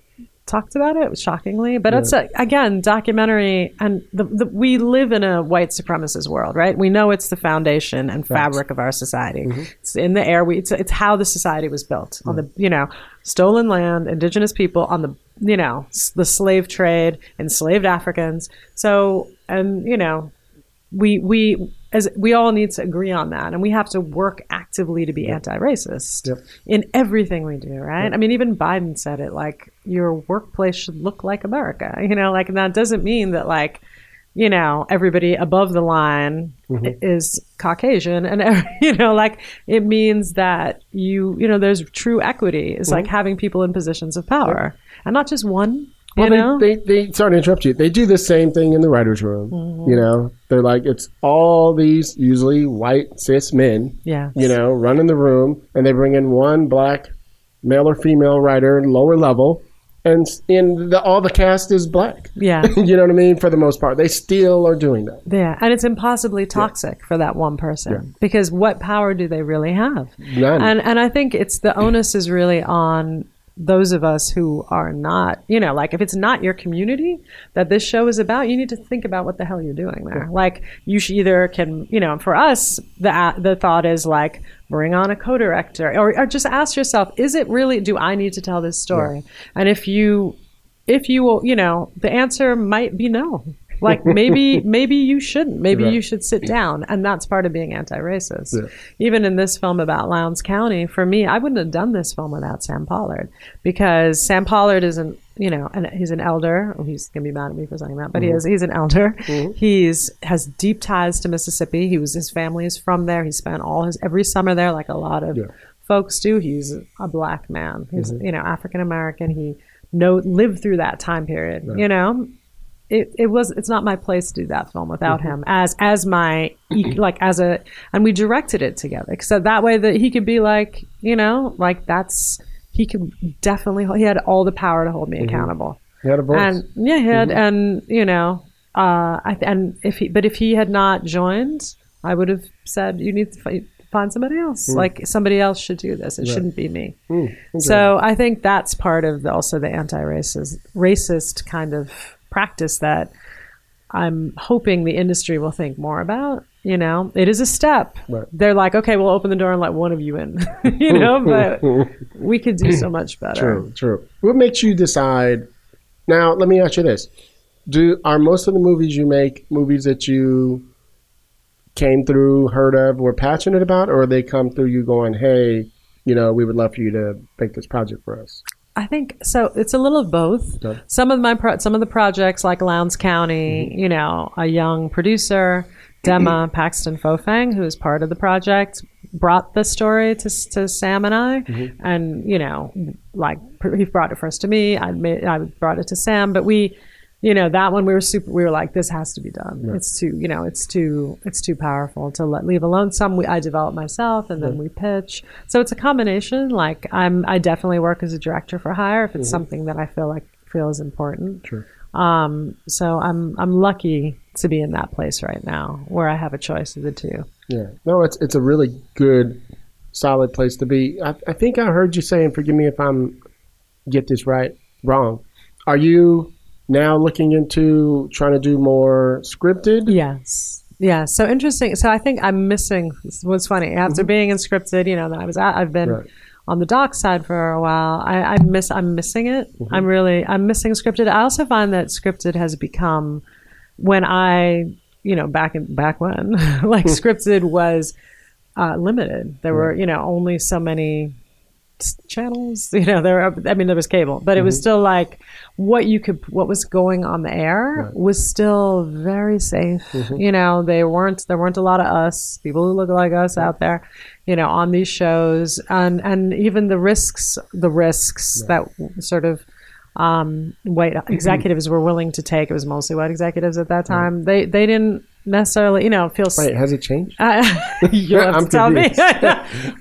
talked about it, shockingly. But yeah. it's a, again, documentary, and the, the, we live in a white supremacist world, right? We know it's the foundation and fabric of our society. Mm-hmm. It's in the air. We it's, it's how the society was built on the you know stolen land, indigenous people on the you know the slave trade, enslaved Africans. So and you know we we. As we all need to agree on that, and we have to work actively to be yep. anti-racist yep. in everything we do, right? Yep. I mean, even Biden said it, like, your workplace should look like America, you know, like, and that doesn't mean that, like, you know, everybody above the line mm-hmm. is Caucasian, and, you know, like, it means that you, you know, there's true equity. It's mm-hmm. like having people in positions of power, yep. and not just one. Well, you know? they, they, they, sorry to interrupt you. They do the same thing in the writer's room. Mm-hmm. You know, they're like, it's all these usually white cis men, yeah. you know, running the room, and they bring in one black male or female writer, lower level, and in the, all the cast is black. Yeah. You know what I mean? For the most part, they still are doing that. Yeah. And it's impossibly toxic yeah. for that one person yeah. because what power do they really have? None. And, and I think it's the onus is really on those of us who are not, you know, like if it's not your community that this show is about, you need to think about what the hell you're doing there. Yeah. Like you should either can, you know, for us, the the thought is like, bring on a co-director or, or just ask yourself, is it really, do I need to tell this story? Yeah. And if you, if you will, you know, the answer might be no. Like maybe, maybe you shouldn't, maybe right. you should sit down. And that's part of being anti-racist. Yeah. Even in this film about Lowndes County, for me, I wouldn't have done this film without Sam Pollard, because Sam Pollard isn't, you know, and he's an elder. Oh, he's going to be mad at me for saying that, but mm-hmm. he is, he's an elder. Mm-hmm. He's has deep ties to Mississippi. He was, his family is from there. He spent all his, every summer there, like a lot of yeah. folks do. He's a black man. He's, mm-hmm. you know, African-American. He no, lived through that time period, right. you know? It, it was. It's not my place to do that film without mm-hmm. him as as my like as a and we directed it together, so that way that he could be like, you know, like that's he could definitely he had all the power to hold me mm-hmm. accountable. He had a voice. And yeah, he had mm-hmm. and you know, uh, I, and if he but if he had not joined, I would have said you need to fight. Find somebody else mm. like somebody else should do this, it right. shouldn't be me mm, okay. So I think that's part of the, also the anti-racist racist kind of practice that I'm hoping the industry will think more about. You know, it is a step right. They're like, okay, we'll open the door and let one of you in. You know, but we could do so much better. True true What makes you decide? Now let me ask you this, do are most of the movies you make movies that you came through, heard of, were passionate about, or they come through you going, hey, you know, we would love for you to make this project for us? I think so. It's a little of both. Okay. Some of my pro- some of the projects like Lowndes County, mm-hmm. you know, a young producer, Dema Paxton Fofang, who is part of the project, brought the story to to Sam and I, mm-hmm. and you know, like he brought it first to me. I made, I brought it to Sam, but we. You know, that one we were super, we were like, this has to be done. Right. It's too, you know, it's too, it's too powerful to let, leave alone. Some we, I develop myself and then right. we pitch. So it's a combination. Like I'm, I definitely work as a director for hire if it's mm-hmm. something that I feel like feels important. Sure. Um, so I'm, I'm lucky to be in that place right now where I have a choice of the two. Yeah. No, it's, it's a really good, solid place to be. I, I think I heard you saying, forgive me if I'm get this right, wrong. Are you now looking into trying to do more scripted? Yes. Yeah. So interesting. So I think I'm missing what's funny. After mm-hmm. being in scripted, you know, that I was at, I've been right. on the doc side for a while. I, I miss, I'm missing it. Mm-hmm. I'm really, I'm missing scripted. I also find that scripted has become when I, you know, back in, back when like scripted was uh, limited. There right. were, you know, only so many channels, you know, there were, I mean, there was cable, but it mm-hmm. was still like what you could, what was going on the air right. was still very safe. Mm-hmm. You know, they weren't, there weren't a lot of us, people who look like us out there, you know, on these shows and, and even the risks, the risks right. that sort of um, white executives were willing to take. It was mostly white executives at that time. Right. They, they didn't necessarily, you know, feel... Wait, has it changed? Uh, you have I'm to tell me.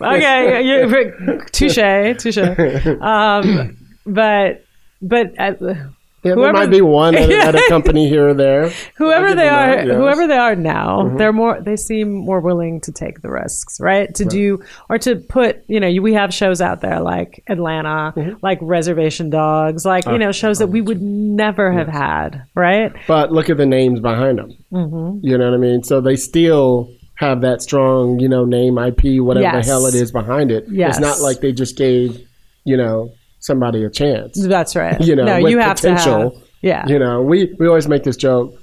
Okay, touche, touche. Um, but But at, yeah, whoever, there might be one at, at a company here or there. Whoever they are, that, yes. whoever they are now, mm-hmm. they're more. They seem more willing to take the risks, right? To right. do or to put. You know, we have shows out there like Atlanta, mm-hmm. like Reservation Dogs, like oh, you know, shows oh, that we would never yes. have had, right? But look at the names behind them. Mm-hmm. You know what I mean? So they still have that strong, you know, name, I P, whatever yes. the hell it is behind it. Yes. It's not like they just gave, you know, somebody a chance. That's right. You know, no, with you have potential. To have, yeah. You know, we, we always make this joke.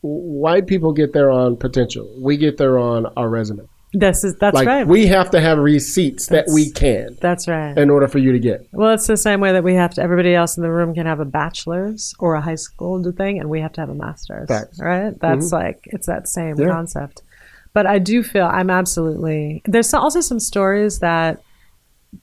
White people get their own potential. We get their own our resume. This is, that's like, right. We have to have receipts that's, that we can. That's right. In order for you to get. Well, it's the same way that we have to, everybody else in the room can have a bachelor's or a high school thing, and we have to have a master's. Facts. Right? That's mm-hmm. like, it's that same yeah. concept. But I do feel I'm absolutely, there's also some stories that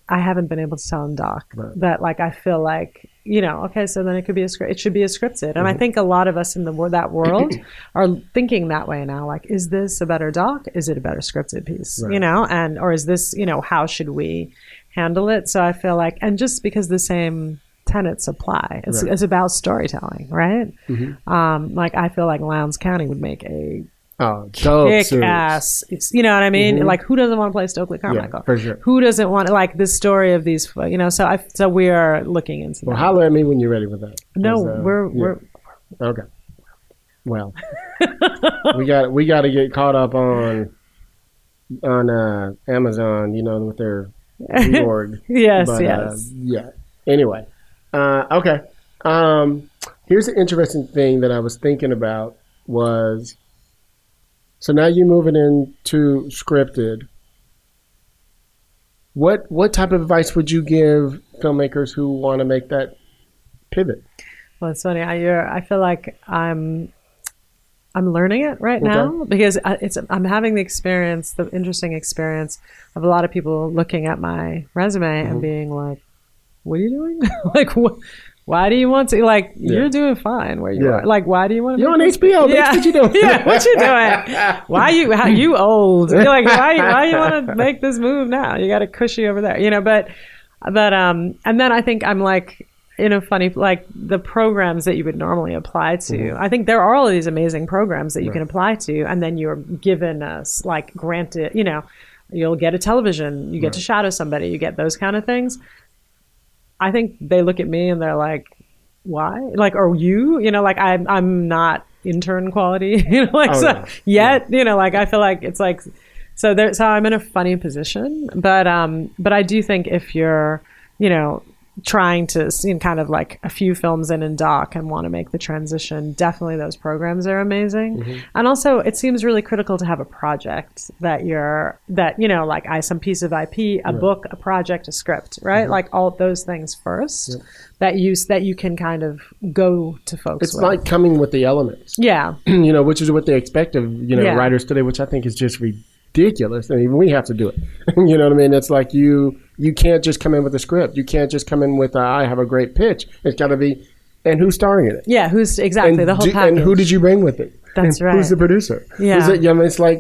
I haven't been able to tell in doc right. that like, I feel like, you know, okay, so then it could be a script, it should be a scripted. And mm-hmm. I think a lot of us in the that world are thinking that way now, like, is this a better doc? Is it a better scripted piece? Right. You know, and, or is this, you know, how should we handle it? So I feel like, and just because the same tenets apply, it's, right. it's about storytelling, right? Mm-hmm. Um, like I feel like Lowndes County would make a, Oh, kick ass. It's, you know what I mean? Mm-hmm. Like, who doesn't want to play Stokely Carmichael? Yeah, for sure. Who doesn't want, like, this story of these, you know, so I, so we are looking into well, that. Well, holler at me when you're ready with that. No, uh, we're, yeah. we're, okay. Well, we got, we got to get caught up on, on, uh, Amazon, you know, with their reorg. yes, but, yes. Uh, yeah. Anyway. Uh, okay. Um, here's an interesting thing that I was thinking about was, so now you're moving into scripted. What what type of advice would you give filmmakers who want to make that pivot? Well, it's funny. I you're, I feel like I'm I'm learning it right okay. now because I, it's I'm having the experience, the interesting experience of a lot of people looking at my resume mm-hmm. and being like, "What are you doing? like what?" Why do you want to, like, yeah. you're doing fine where you yeah. are. Like, why do you want to You're on H B O, yeah. bitch, what you doing? yeah, what you doing? Why you, how, you old. You're like, why, why you want to make this move now? You got a cushy over there, you know, but, but, um, and then I think I'm like, in a funny, like the programs that you would normally apply to. Mm-hmm. I think there are all of these amazing programs that you right. can apply to, and then you're given us, like, granted, you know, you'll get a television, you get right. to shadow somebody, you get those kind of things. I think they look at me and they're like, why? Like, or you, you know, like I'm, I'm not intern quality, you know, like oh, so yeah. yet, yeah. you know, like I feel like it's like, so there, so I'm in a funny position, but, um, but I do think if you're, you know, trying to see kind of like a few films in and doc and want to make the transition, definitely those programs are amazing. Mm-hmm. And also it seems really critical to have a project that you're, that, you know, like I, some piece of I P, a right. book, a project, a script, right? Mm-hmm. Like all those things first yep. that you, that you can kind of go to folks it's with. Like coming with the elements. Yeah. you know, which is what they expect of, you know, yeah. writers today, which I think is just ridiculous. I mean, we have to do it. you know what I mean? It's like you, You can't just come in with a script. You can't just come in with, uh, I have a great pitch. It's got to be, and who's starring in it? Yeah, who's exactly and the whole do, package. And who did you bring with it? That's and right. Who's the producer? Yeah. Who's it, you know, it's like,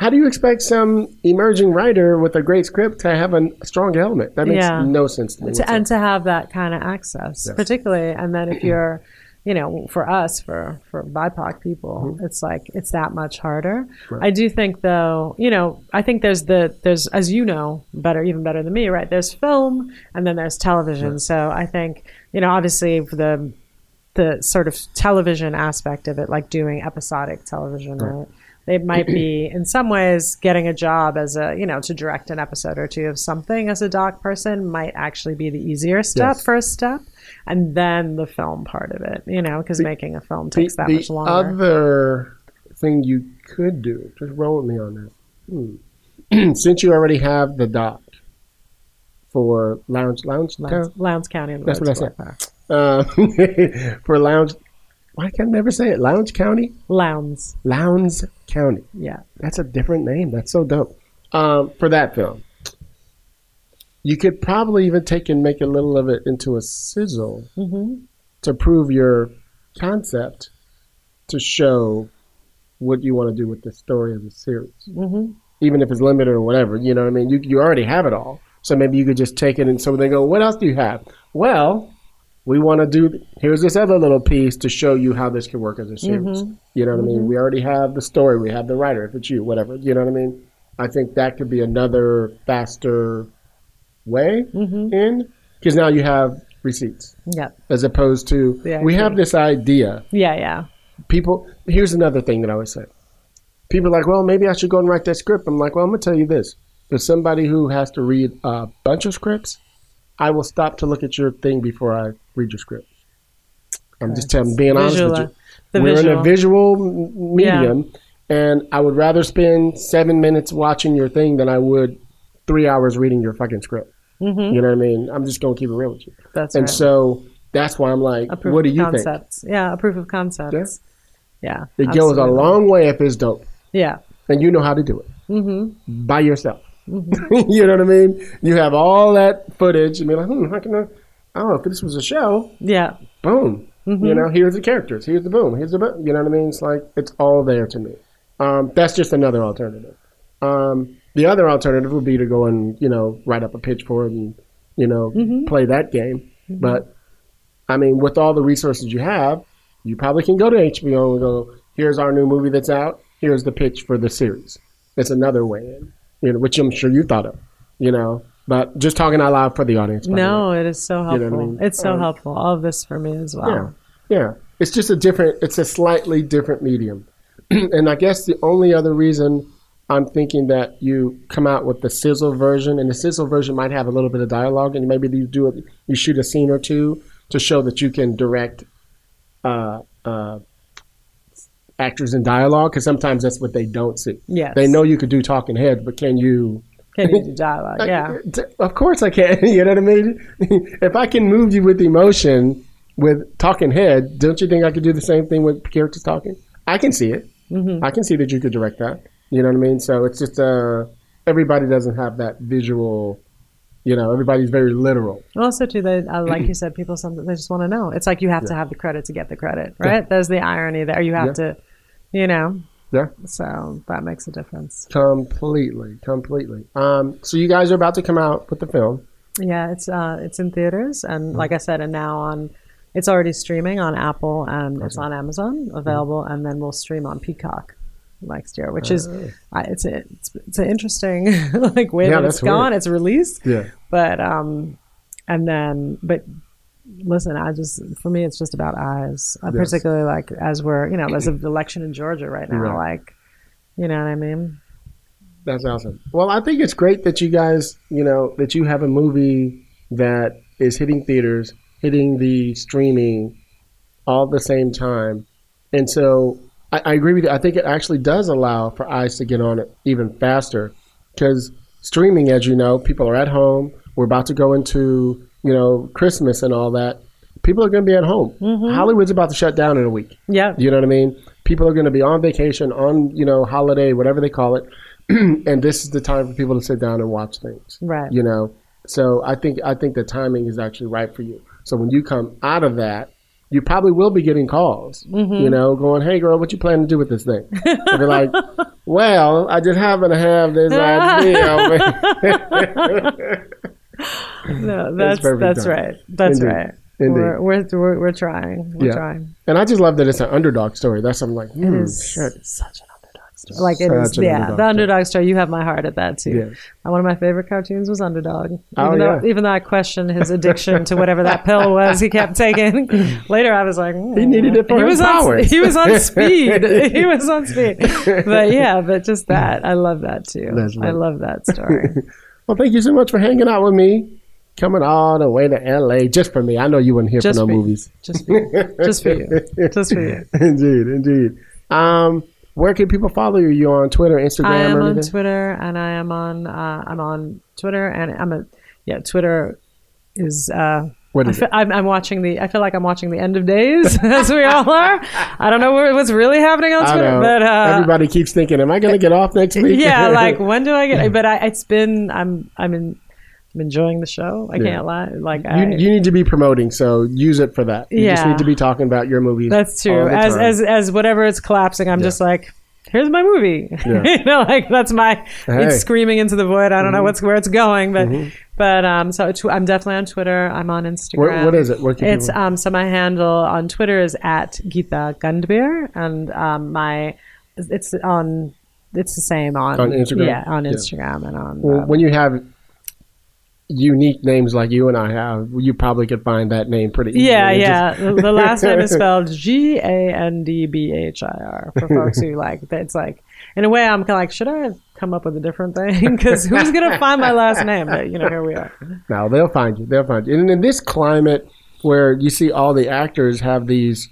how do you expect some emerging writer with a great script to have a strong element? That makes yeah. no sense to me. To, and to have that kind of access, yes. particularly. And then if you're, you know, for us, for, for B I P O C people, mm-hmm. it's like, it's that much harder. Right. I do think though, you know, I think there's the, there's, as you know, better, even better than me, right? There's film and then there's television. Right. So I think, you know, obviously the, the sort of television aspect of it, like doing episodic television, right? right? It might be in some ways getting a job as a, you know, to direct an episode or two of something as a doc person might actually be the easier step, yes. first step. And then the film part of it, you know, because making a film takes the, that the much longer. The other thing you could do, just roll with me on that. Hmm. Since you already have the doc for Lowndes, Lowndes, Lowndes, Lowndes County and the Road to Black Power. That's what I said. Uh, for Lowndes, why can I never say it? Lowndes County? Lowndes. Lowndes County. Yeah. That's a different name. That's so dope. Um, for that film. You could probably even take and make a little of it into a sizzle mm-hmm. to prove your concept to show what you want to do with the story of the series. Mm-hmm. Even if it's limited or whatever, you know what I mean? You you already have it all. So maybe you could just take it and so they go, what else do you have? Well, we want to do, here's this other little piece to show you how this can work as a series. Mm-hmm. You know what mm-hmm. I mean? We already have the story. We have the writer, if it's you, whatever. You know what I mean? I think that could be another faster way mm-hmm. in, because now you have receipts. Yep. As opposed to, yeah, we have this idea. Yeah, yeah. People, here's another thing that I always say. People are like, well, maybe I should go and write that script. I'm like, well, I'm going to tell you this. For somebody who has to read a bunch of scripts, I will stop to look at your thing before I read your script. I'm just telling, being honest with you. We're visual. in a visual medium, yeah. and I would rather spend seven minutes watching your thing than I would three hours reading your fucking script. Mm-hmm. You know what I mean? I'm just going to keep it real with you. That's and right. And so that's why I'm like, what do you concepts. think? Yeah, a proof of concepts. Yeah. yeah it goes a long way if it's dope. Yeah. And you know how to do it mm-hmm. by yourself. Mm-hmm. You know what I mean? You have all that footage and be like, hmm, how can I, I don't know if this was a show. Yeah. Boom. Mm-hmm. You know, here's the characters. Here's the boom. Here's the boom. You know what I mean? It's like, it's all there to me. Um, that's just another alternative. Um, the other alternative would be to go and, you know, write up a pitch for it and, you know, mm-hmm. play that game. Mm-hmm. But, I mean, with all the resources you have, you probably can go to H B O and go, here's our new movie that's out. Here's the pitch for the series. It's another way in. You know, which I'm sure you thought of, you know, but just talking out loud for the audience. No, it is so helpful. You know what I mean? It's so um, helpful. All of this for me as well. Yeah. Yeah. It's just a different, it's a slightly different medium. And I guess the only other reason I'm thinking that you come out with the sizzle version, and the sizzle version might have a little bit of dialogue, and maybe you do it, you shoot a scene or two to show that you can direct, uh, uh, actors in dialogue, because sometimes that's what they don't see. Yes. They know you could do talking heads, but can you... Can you do dialogue, yeah. I, of course I can, you know what I mean? If I can move you with emotion with talking head, don't you think I could do the same thing with characters talking? I can see it. Mm-hmm. I can see that you could direct that. You know what I mean? So it's just, uh, everybody doesn't have that visual... You know, everybody's very literal. Also, too, they, uh, like you said, people something they just want to know. It's like you have yeah. to have the credit to get the credit, right? Yeah. There's the irony there. You have yeah. to, you know. Yeah. So that makes a difference. Completely, completely. Um, so you guys are about to come out with the film. Yeah, it's uh, it's in theaters, and mm-hmm. like I said, and now on, it's already streaming on Apple, and okay. it's on Amazon available, mm-hmm. and then we'll stream on Peacock next year, which uh, is uh, it's a, it's it's an interesting like way yeah, that it's gone. Weird. It's released, yeah. But um, and then but listen, I just for me it's just about eyes, yes. particularly like as we're you know there's an election in Georgia right now, right. like you know what I mean. That's awesome. Well, I think it's great that you guys you know that you have a movie that is hitting theaters, hitting the streaming, all at the same time, and so. I agree with you. I think it actually does allow for eyes to get on it even faster because streaming, as you know, people are at home. We're about to go into, you know, Christmas and all that. People are going to be at home. Mm-hmm. Hollywood's about to shut down in a week. Yeah. You know what I mean? People are going to be on vacation, on, you know, holiday, whatever they call it. And this is the time for people to sit down and watch things. Right. You know? So I think, I think the timing is actually right for you. So when you come out of that, you probably will be getting calls, mm-hmm. you know, going, hey, girl, what you planning to do with this thing? And they're like, well, I just happen to have this idea. No, that's that's, that's right. That's Indeed. right. Indeed. We're, we're, we're, we're trying. We're yeah. trying. And I just love that it's an underdog story. That's something like, hmm, it is shit. such an underdog story. Like it such is, yeah, underdog the underdog story. You have my heart at that, too. Yes. And one of my favorite cartoons was Underdog. Even, oh, yeah. though, even though I questioned his addiction to whatever that pill was he kept taking. Later, I was like, mm. he needed it for he his was powers. On, he was on speed. He was on speed. But yeah, but just that. I love that, too. I love that story. Well, thank you so much for hanging out with me, coming all the way to L A just for me. I know you wouldn't hear just for no you. movies. Just for you. Just for you. Just for you. Indeed, indeed. Um... Where can people follow you? You on Twitter, Instagram? I am or anything? on Twitter, and I am on. Uh, I'm on Twitter, and I'm a. Yeah, Twitter is. Uh, what is I fe- it? I'm, I'm watching the. I feel like I'm watching the end of days, as we all are. I don't know what's really happening on Twitter, but uh, everybody keeps thinking, "Am I going to get off next week?" Yeah, like when do I get? But I, it's been. I'm. I'm in. I'm enjoying the show. I yeah. can't lie. Like you, I, you need to be promoting, so use it for that. You yeah. just need to be talking about your movies. That's true. As time. as as whatever is collapsing, I'm yeah. just like, here's my movie. Yeah. You know, like that's my, hey. It's screaming into the void. I don't mm-hmm. know what's where it's going, but, mm-hmm. but, um, so tw- I'm definitely on Twitter. I'm on Instagram. What, what is it? What can it's, um, so my handle on Twitter is at Geeta Gandbhir, and, um, my, it's on, it's the same on, on Instagram. Yeah, on Instagram yeah. and on. Well, um, when you have unique names like you and I have, you probably could find that name pretty easily. Yeah, yeah. Just... the last name is spelled G A N D B H I R for folks who like, it's like, in a way I'm kind of like, should I have come up with a different thing? Because who's going to find my last name? But, you know, here we are. No, they'll find you. They'll find you. And in this climate where you see all the actors have these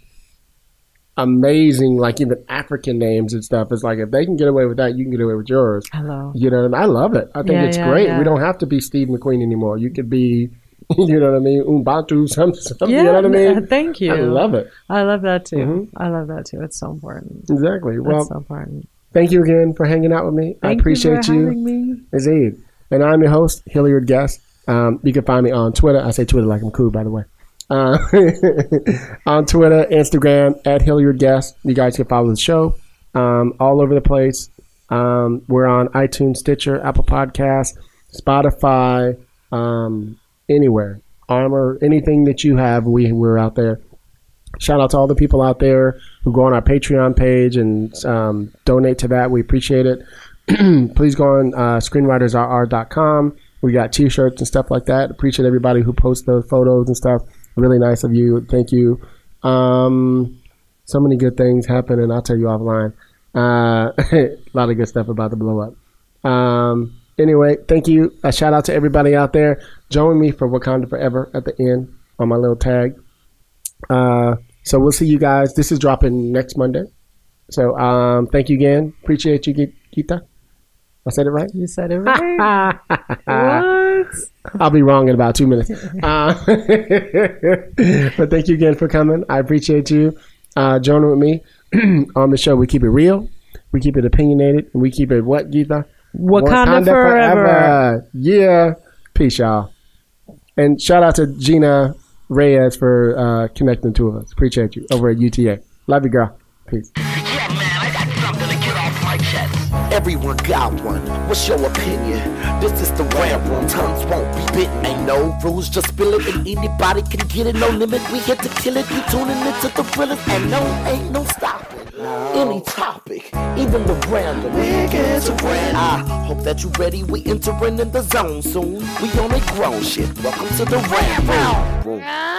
amazing, like even African names and stuff. It's like if they can get away with that, you can get away with yours. Hello. You know what I mean? I love it. I think yeah, it's yeah, great. Yeah. We don't have to be Steve McQueen anymore. You could be, you know what I mean, Ubuntu, something. Some, yeah, you know what I mean? Thank you. I love it. I love that too. Mm-hmm. I love that too. It's so important. Exactly. Well, it's so important. Thank you again for hanging out with me. Thank I appreciate you. Thank you for having me. Azeed. And I'm your host, Hilliard Guess. Um, you can find me on Twitter. I say Twitter like I'm cool, by the way. Uh, on Twitter, Instagram at Hilliard Guess. You guys can follow the show um, all over the place. Um, we're on iTunes, Stitcher, Apple Podcasts, Spotify, um, anywhere. Armor, anything that you have, we we're out there. Shout out to all the people out there who go on our Patreon page and um, donate to that. We appreciate it. Please go on uh, screenwriters r r dot com. We got t-shirts and stuff like that. Appreciate everybody who posts those photos and stuff. Really nice of you. Thank you. Um, so many good things happen, and I'll tell you offline. Uh, a lot of good stuff about to blow up. Um, anyway, thank you. A shout out to everybody out there. Join me for Wakanda Forever at the end on my little tag. Uh, so we'll see you guys. This is dropping next Monday. So um, thank you again. Appreciate you, Geeta. I said it right? You said it right. What? I'll be wrong in about two minutes. Uh, but thank you again for coming. I appreciate you uh, joining with me on the show. We keep it real. We keep it opinionated. We keep it what, Geeta? Wakanda, Wakanda forever. forever. Yeah. Peace, y'all. And shout out to Gina Reyes for uh, connecting the two of us. Appreciate you over at U T A. Love you, girl. Peace. Everyone got one. What's your opinion? This is the rant room. Tongues won't be bit. Ain't no rules, just spill it, and anybody can get it. No limit, we get to kill it. You tuning into the thrillers, and no, ain't no stopping. Any topic, even the random. I hope that you ready. We entering in the zone soon. We on a grown shit. Welcome to the rant room.